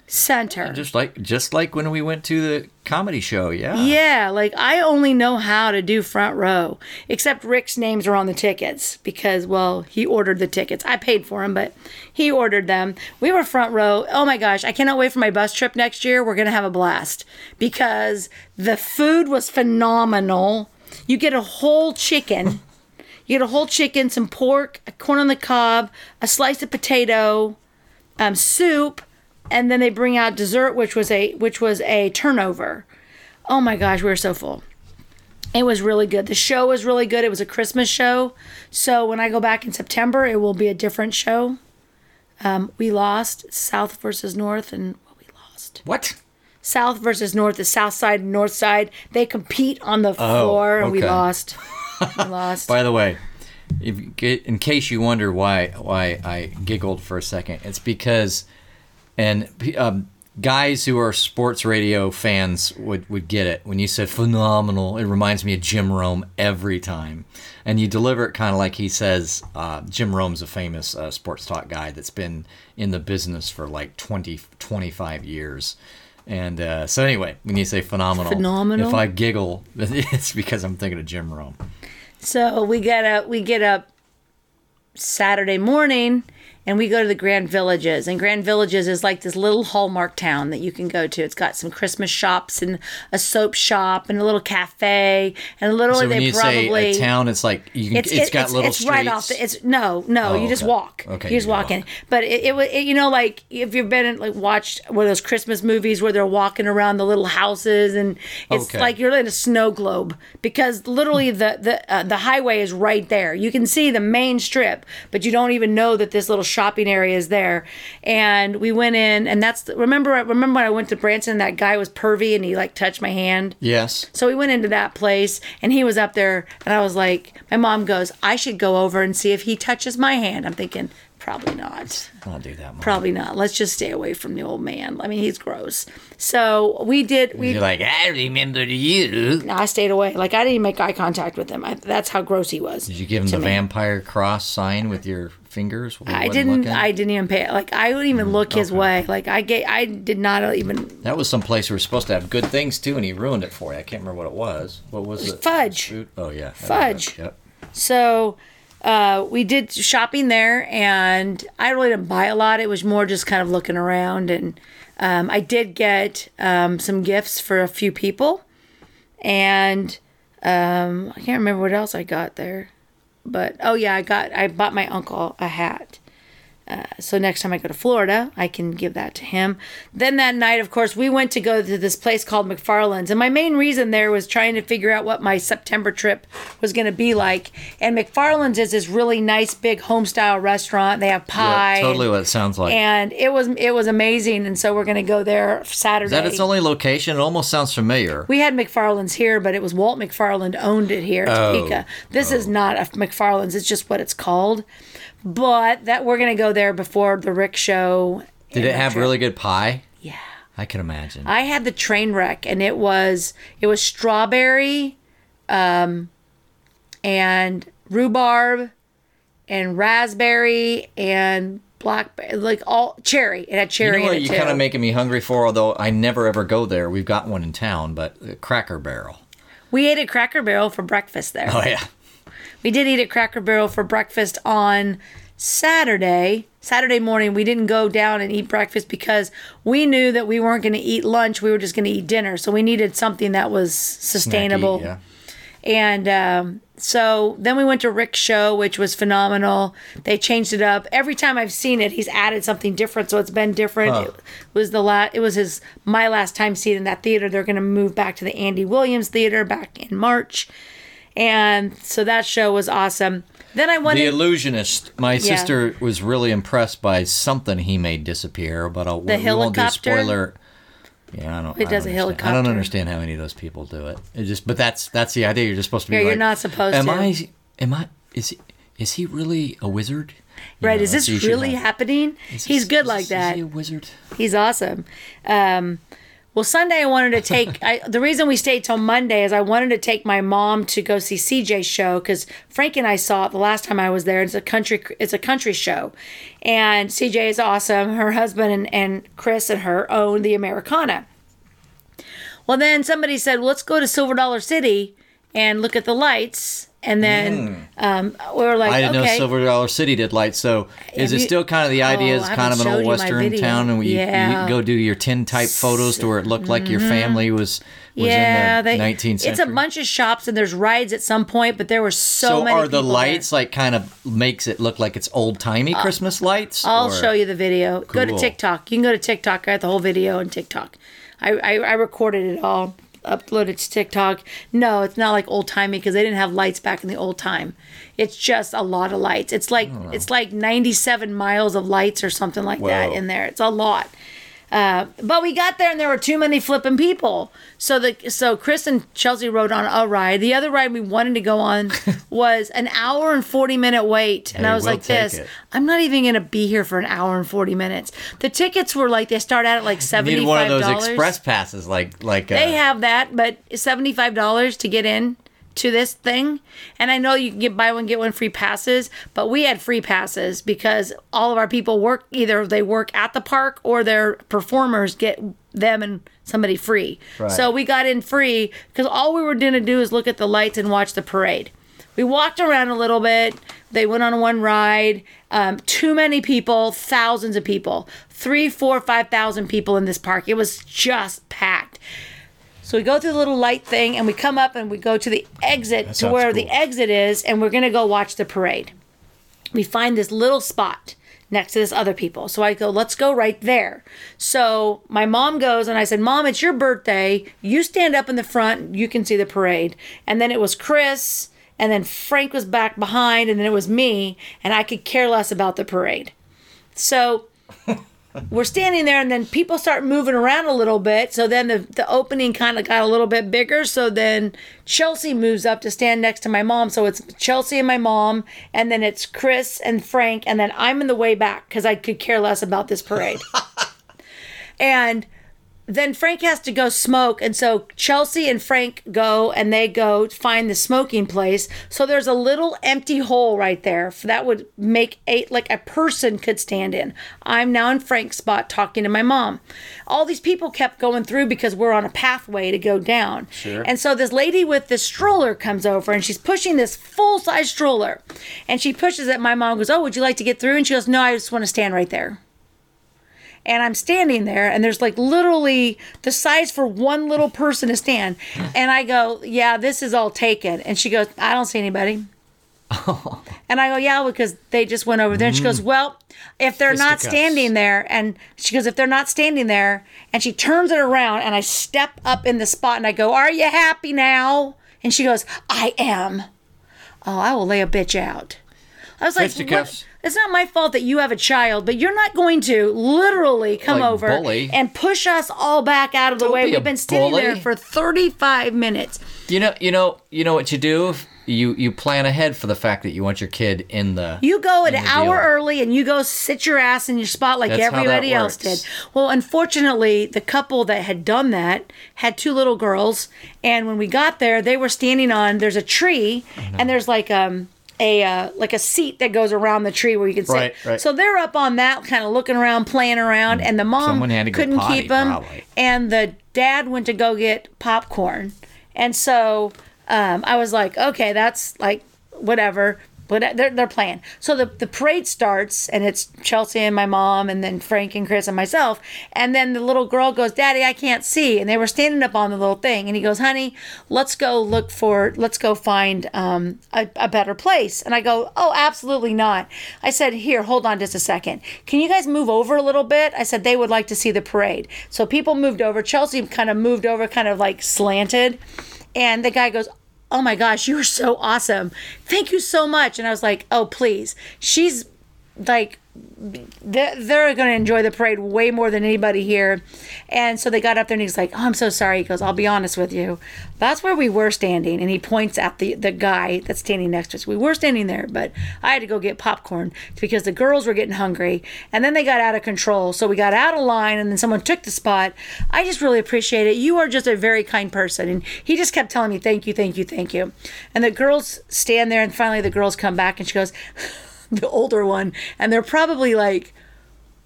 center. Just like just like when we went to the comedy show, yeah. Yeah, like I only know how to do front row, except Rick's names are on the tickets because, well, he ordered the tickets. I paid for them, but he ordered them. We were front row. Oh my gosh, I cannot wait for my bus trip next year. We're going to have a blast because the food was phenomenal. You get a whole chicken. You get a whole chicken, some pork, a corn on the cob, a slice of potato, um, soup. And then they bring out dessert, which was a which was a turnover. Oh my gosh, we were so full. It was really good. The show was really good. It was a Christmas show. So when I go back in September, it will be a different show. Um, we lost South versus North, and what we lost. What? South versus North is South side and North side. They compete on the floor, oh, okay. and we lost. we lost. By the way, if you get, in case you wonder why why I giggled for a second, it's because. And um, guys who are sports radio fans would, would get it. When you said phenomenal, it reminds me of Jim Rome every time. And you deliver it kind of like he says, uh, Jim Rome's a famous uh, sports talk guy that's been in the business for like twenty, twenty-five years. And uh, so anyway, when you say phenomenal, phenomenal, if I giggle, it's because I'm thinking of Jim Rome. So we get up, we get up Saturday morning. And we go to the Grand Villages. And Grand Villages is like this little Hallmark town that you can go to. It's got some Christmas shops and a soap shop and a little cafe and a little. So when they you probably, say a town, it's like you can, it's, it's, it's got it's, little it's streets. It's right off. The, it's no, no. Oh, you just okay. walk. Okay, you just you walk, walk in. But it, it, it, you know, like if you've been in, like watched one of those Christmas movies where they're walking around the little houses, and it's okay. like you're in a snow globe because literally the the uh, the highway is right there. You can see the main strip, but you don't even know that this little shopping areas there. And we went in, and that's the, remember remember when I went to Branson, that guy was pervy and he like touched my hand. Yes. So we went into that place and he was up there, and I was like, my mom goes, I should go over and see if he touches my hand. I'm thinking probably not. I'll do that, Mom. Probably not. Let's just stay away from the old man. I mean, he's gross. So we did. We, You're like, I remember you. No, I stayed away. Like, I didn't make eye contact with him. I, that's how gross he was. Did you give him the me. vampire cross sign with your fingers? I didn't. Looking? I didn't even pay. Like I wouldn't even mm, look okay. his way. Like I get. I did not even. That was some place we were supposed to have good things too, and he ruined it for you. I can't remember what it was. What was it? Was it? Fudge. Food? Oh yeah. Fudge. Yep. So, uh, we did shopping there, and I really didn't buy a lot. It was more just kind of looking around, and um, I did get um, some gifts for a few people, and um, I can't remember what else I got there. But, oh, yeah, I got, I bought my uncle a hat. Uh, so next time I go to Florida, I can give that to him. Then that night, of course, we went to go to this place called McFarland's. And my main reason there was trying to figure out what my September trip was going to be like. And McFarland's is this really nice, big home-style restaurant. They have pie. Yeah, totally what it sounds like. And it was it was amazing. And so we're going to go there Saturday. Is that its only location? It almost sounds familiar. We had McFarland's here, but it was Walt McFarland owned it here in oh. Topeka. This oh. is not a McFarland's. It's just what it's called. But that we're going to go there before the Rick show. Did it have really good pie? Yeah. I can imagine. I had the train wreck, and it was it was strawberry um, and rhubarb and raspberry and blackberry, like all cherry. It had cherry you know in it, too. You know what you're kind of making me hungry for, although I never ever go there. We've got one in town, but Cracker Barrel. We ate at Cracker Barrel for breakfast there. Oh, yeah. We did eat at Cracker Barrel for breakfast on Saturday. Saturday morning, we didn't go down and eat breakfast because we knew that we weren't going to eat lunch. We were just going to eat dinner. So we needed something that was sustainable. Snacky, yeah. And um, so then we went to Rick's show, which was phenomenal. They changed it up. Every time I've seen it, he's added something different. So it's been different. Huh. It was the la- It was his my last time seeing in that theater. They're going to move back to the Andy Williams Theater back in March. And so that show was awesome. Then I went The Illusionist. My yeah. sister was really impressed by something he made disappear, but I'll, the we helicopter. Won't do spoiler. Yeah, I don't. It I does don't a helicopter. I don't understand how any of those people do it. It just, but that's that's the idea. You're just supposed to be. Yeah, like, you're not supposed am to. Am I? Am I? Is he, is he really a wizard? You right? Know, is this really have, happening? This, He's good is, like is that. Is he a wizard? He's awesome. Um, Well, Sunday I wanted to take, I, the reason we stayed till Monday is I wanted to take my mom to go see C J's show because Frank and I saw it the last time I was there. It's a country, it's a country show. And C J is awesome. Her husband and, and Chris and her own the Americana. Well, then somebody said, well, let's go to Silver Dollar City and look at the lights. And then mm. um, we were like, I didn't okay. know Silver Dollar City did lights. So is you, it still kind of the idea is oh, kind of an old Western town and we, yeah. you, you go do your tin type photos to where it looked like mm-hmm. your family was, was yeah, in the they, nineteenth century? It's a bunch of shops and there's rides at some point, but there were so, so many So are the lights there. Like kind of makes it look like it's old-timey uh, Christmas lights? I'll or? show you the video. Cool. Go to TikTok. You can go to TikTok. I got the whole video on TikTok. I, I, I recorded it all. Uploaded to TikTok. No, it's not like old timey because they didn't have lights back in the old time. It's just a lot of lights. It's like it's like ninety-seven miles of lights or something like Whoa. that in there. It's a lot. Uh, but we got there and there were too many flipping people. So the so Chris and Chelsea rode on a ride. The other ride we wanted to go on was an hour and forty minute wait. And hey, I was we'll like, "This, it. I'm not even gonna be here for an hour and forty minutes." The tickets were like they start out at like seventy-five dollars. You need one of those express passes, like like uh... they have that, but seventy-five dollars to get in to this thing. And I know you can get buy one get one free passes, but we had free passes because all of our people work either they work at the park or their performers get them and somebody free. Right. So we got in free because all we were going to do is look at the lights and watch the parade. We walked around a little bit. They went on one ride. Um, too many people, thousands of people, three, four, five thousand people in this park. It was just packed. So we go through the little light thing, and we come up, and we go to the exit to where cool. the exit is, and we're going to go watch the parade. We find this little spot next to this other people. So I go, let's go right there. So my mom goes, and I said, Mom, it's your birthday. You stand up in the front. You can see the parade. And then it was Chris, and then Frank was back behind, and then it was me, and I could care less about the parade. So... We're standing there, and then people start moving around a little bit. So then the, the opening kind of got a little bit bigger. So then Chelsea moves up to stand next to my mom. So it's Chelsea and my mom, and then it's Chris and Frank, and then I'm in the way back because I could care less about this parade. And then Frank has to go smoke. And so Chelsea and Frank go and they go find the smoking place. So there's a little empty hole right there that would make eight, like a person could stand in. I'm now in Frank's spot talking to my mom. All these people kept going through because we're on a pathway to go down. Sure. And so this lady with this stroller comes over and she's pushing this full size stroller and she pushes it. My mom goes, "Oh, would you like to get through?" And she goes, "No, I just want to stand right there." And I'm standing there, and there's like literally the size for one little person to stand. And I go, "Yeah, this is all taken." And she goes, "I don't see anybody." Oh. And I go, "Yeah, because they just went over there." And she goes, "Well, if they're not standing there," and she goes, "if they're not standing there," and she turns it around, and I step up in the spot, and I go, "Are you happy now?" And she goes, "I am." Oh, I will lay a bitch out. I was like, "What? It's not my fault that you have a child, but you're not going to literally come like over bully. and push us all back out of the Don't way. Be We've been standing bully. there for thirty-five minutes. You know, you know, you know what you do? You you plan ahead for the fact that you want your kid in the You go an hour deal. early and you go sit your ass in your spot like That's everybody else did. Well, unfortunately, the couple that had done that had two little girls, and when we got there, they were standing on there's a tree and there's like um A, uh, like a seat that goes around the tree where you can sit. Right, right. So they're up on that, kind of looking around, playing around, and the mom couldn't potty, keep them. Probably. And the dad went to go get popcorn. And so um, I was like, okay, that's like whatever. But they're, they're playing. So the, the parade starts, and it's Chelsea and my mom, and then Frank and Chris and myself. And then the little girl goes, "Daddy, I can't see." And they were standing up on the little thing. And he goes, "Honey, let's go look for, let's go find um, a, a better place." And I go, "Oh, absolutely not." I said, "Here, hold on just a second. Can you guys move over a little bit?" I said, "They would like to see the parade." So people moved over. Chelsea kind of moved over, kind of like slanted. And the guy goes, "Oh my gosh, you were so awesome. Thank you so much." And I was like, "Oh, please." She's like, they're, they're going to enjoy the parade way more than anybody here. And so they got up there and he's like, "Oh, I'm so sorry." He goes, "I'll be honest with you. That's where we were standing." And he points at the, the guy that's standing next to us. "We were standing there, but I had to go get popcorn because the girls were getting hungry. And then they got out of control. So we got out of line and then someone took the spot. I just really appreciate it. You are just a very kind person." And he just kept telling me, "Thank you, thank you, thank you." And the girls stand there and finally the girls come back and she goes, the older one, and they're probably like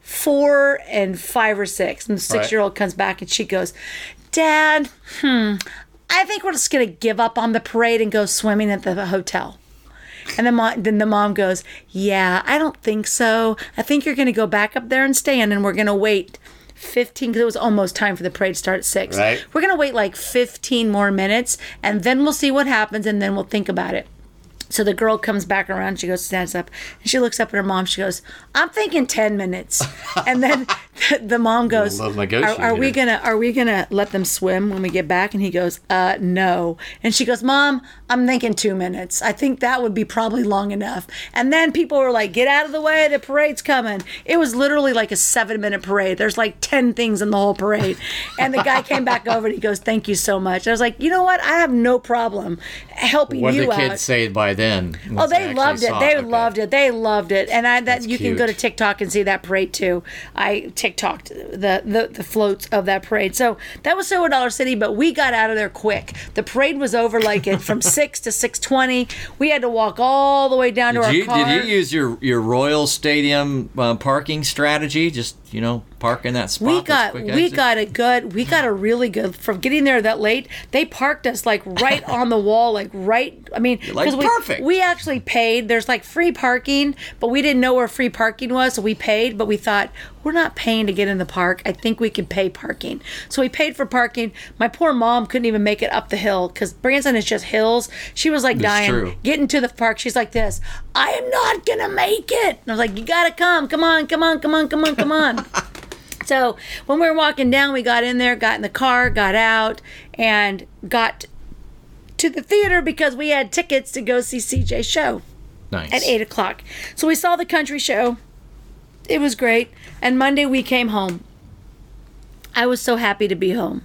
four and five or six. And the six-year-old comes back and she goes, "Dad, hmm, I think we're just going to give up on the parade and go swimming at the hotel." And then, mom, then the mom goes, "Yeah, I don't think so. I think you're going to go back up there and stand, and we're going to wait fifteen, because it was almost time for the parade to start at six. Right. We're going to wait like fifteen more minutes, and then we'll see what happens, and then we'll think about it." So the girl comes back around, she goes, stands up, and she looks up at her mom, she goes, "I'm thinking ten minutes. And then the, the mom goes, "Love negotiator. Are, are we gonna are we gonna let them swim when we get back?" And he goes, uh, "No." And she goes, "Mom, I'm thinking two minutes. I think that would be probably long enough." And then people were like, "Get out of the way, the parade's coming." It was literally like a seven minute parade. There's like ten things in the whole parade. And the guy came back over and he goes, "Thank you so much." And I was like, you know what? I have no problem helping what you out. What did the kids say by then? Oh, they, they loved it. They okay. loved it. They loved it. And I that That's you cute. Can go to TikTok and see that parade too. I TikToked the, the the floats of that parade. So that was Silver Dollar City, but we got out of there quick. The parade was over like it from six to six twenty. We had to walk all the way down did to our you, car. Did you use your your Royal Stadium uh, parking strategy? Just you know, park in that spot. We got we exit. got a good we got a really good from getting there that late. They parked us like right on the wall, like right. I mean, like we, perfect. We actually paid. There's like free parking, but we didn't know where free parking was, so we paid. But we thought, we're not paying to get in the park. I think we can pay parking. So we paid for parking. My poor mom couldn't even make it up the hill because Branson is just hills. She was like dying. Getting to the park, she's like this, "I am not going to make it." And I was like, "You got to come. Come on, come on, come on, come on, come on." So when we were walking down, we got in there, got in the car, got out, and got to the theater because we had tickets to go see C J's show nice. at eight o'clock. So we saw the country show. It was great. And Monday we came home. I was so happy to be home.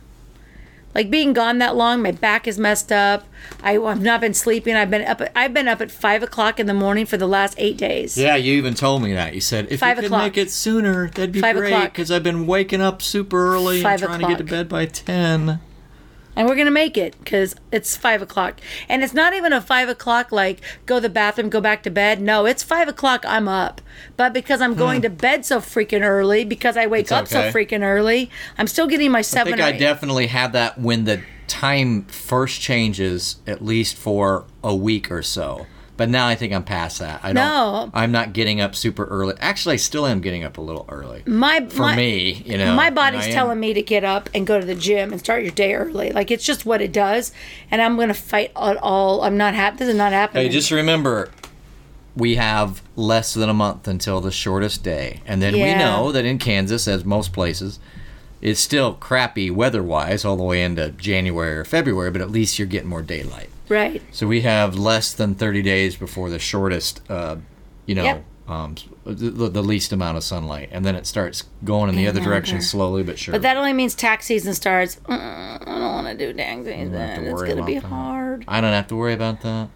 Like being gone that long, my back is messed up. I, I've not been sleeping. I've been up. I've been up at five o'clock in the morning for the last eight days. Yeah, you even told me that. You said if five you could make it sooner, that'd be five great because I've been waking up super early five and trying o'clock. to get to bed by ten. And we're gonna make it because it's five o'clock, and it's not even a five o'clock like go to the bathroom, go back to bed. No, it's five o'clock. I'm up, but because I'm going hmm. to bed so freaking early, because I wake it's up okay. so freaking early, I'm still getting my seven. I think I definitely have that when the time first changes, at least for a week or so. But now I think I'm past that. I don't, no, I'm not getting up super early. Actually, I still am getting up a little early. My for my, me, you know, my body's telling me to get up and go to the gym and start your day early. Like it's just what it does, and I'm gonna fight at all. I'm not happy. This is not happening. Hey, just remember, we have less than a month until the shortest day, and then yeah. we know that in Kansas, as most places, it's still crappy weather-wise all the way into January or February. But at least you're getting more daylight. Right. So we have less than thirty days before the shortest, uh, you know, yep. um, the, the least amount of sunlight. And then it starts going in the other direction slowly but surely. But that only means tax season starts. Mm, I don't want to do tax season. It's going to be hard. I don't have to worry about that.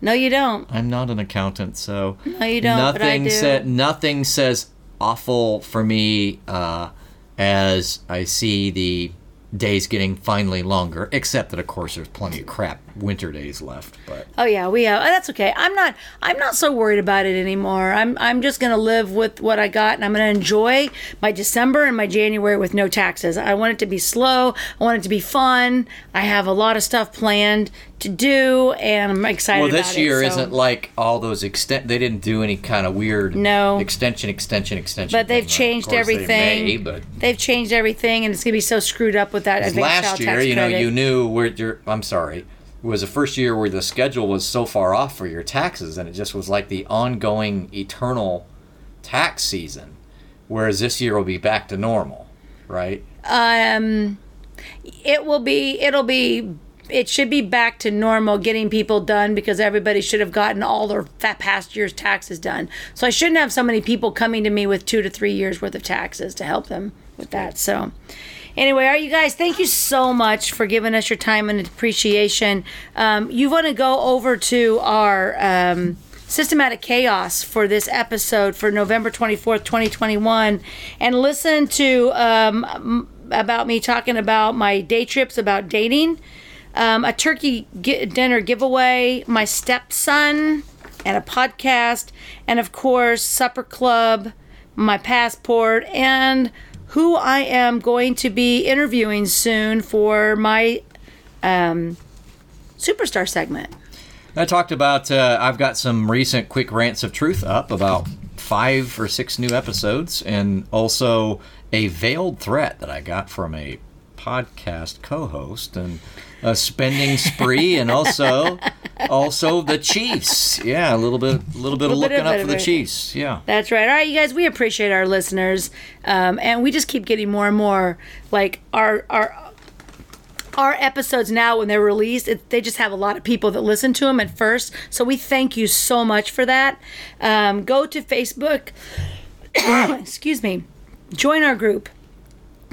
No, you don't. I'm not an accountant, so. No, you don't, nothing but I do. Sa- nothing says awful for me uh, as I see the days getting finally longer, except that of course there's plenty of crap winter days left. But oh yeah, we have. That's okay. I'm not. I'm not so worried about it anymore. I'm. I'm just gonna live with what I got, and I'm gonna enjoy my December and my January with no taxes. I want it to be slow. I want it to be fun. I have a lot of stuff planned to do, and I'm excited. Well, this about year it, so. isn't like all those extent. They didn't do any kind of weird no extension, extension, extension. But they've thing. changed everything. They may, but they've changed everything, and it's gonna be so screwed up with. That last year, you know, you knew where your I'm sorry, it was the first year where the schedule was so far off for your taxes, and it just was like the ongoing eternal tax season. Whereas this year will be back to normal, right? Um, it will be. It'll be. It should be back to normal getting people done because everybody should have gotten all their that past year's taxes done. So I shouldn't have so many people coming to me with two to three years worth of taxes to help them with that. So. Anyway, all right, you guys, thank you so much for giving us your time and appreciation. Um, you want to go over to our um, Systematic Chaos for this episode for November twenty-fourth, twenty twenty-one, and listen to um, about me talking about my day trips, about dating, um, a turkey gi- dinner giveaway, my stepson, and a podcast, and, of course, Supper Club, my passport, and who I am going to be interviewing soon for my um, Superstar segment. I talked about, uh, I've got some recent quick rants of truth up, about five or six new episodes, and also a veiled threat that I got from a podcast co-host, and a spending spree, and also also the Chiefs. Yeah, a little bit a little bit a little of looking bit, up bit, for the Chiefs. Yeah. That's right. All right, you guys, we appreciate our listeners. Um, and we just keep getting more and more like our our our episodes now when they're released, it, they just have a lot of people that listen to them at first. So we thank you so much for that. Um, go to Facebook. Excuse me. Join our group.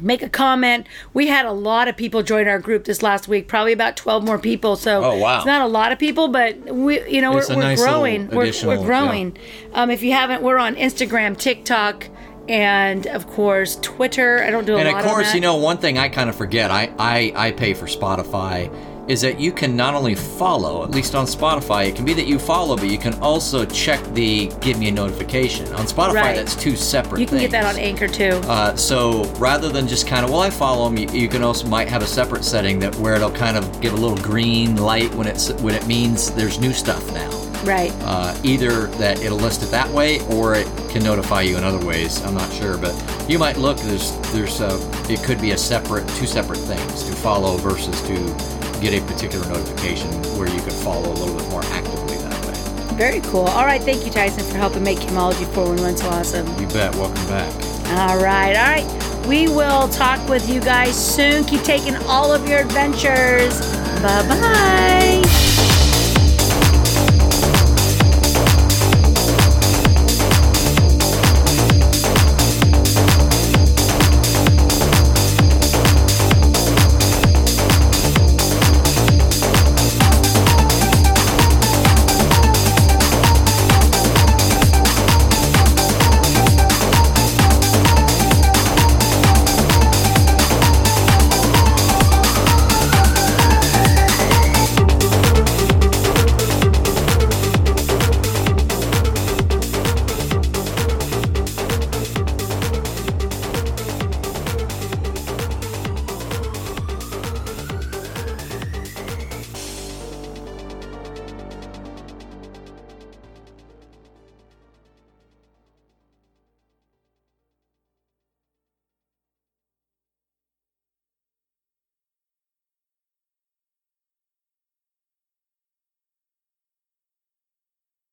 Make a comment. We had a lot of people join our group this last week, probably about twelve more people. So oh, wow. It's not a lot of people, but we, you know, we're, we're, nice growing. We're, we're growing. We're yeah. growing. Um, if you haven't, we're on Instagram, TikTok, and of course Twitter. I don't do a and lot of And of course, of that. You know, one thing I kind of forget, I, I, I pay for Spotify, is that you can not only follow, at least on Spotify, it can be that you follow, but you can also check the give me a notification. On Spotify, right. That's two separate things. You can things. get that on Anchor, too. Uh, so rather than just kind of, well, I follow them, you, you can also might have a separate setting that where it'll kind of give a little green light when, it's, when it means there's new stuff now. Right. Uh, either that it'll list it that way, or it can notify you in other ways. I'm not sure, but you might look, there's, there's a, it could be a separate, two separate things, to follow versus to get a particular notification where you can follow a little bit more actively that way. Very cool. All right, thank you, Tyson, for helping make Kimology four one one so awesome. You bet. Welcome back. All right, all right. We will talk with you guys soon. Keep taking all of your adventures. Bye-bye.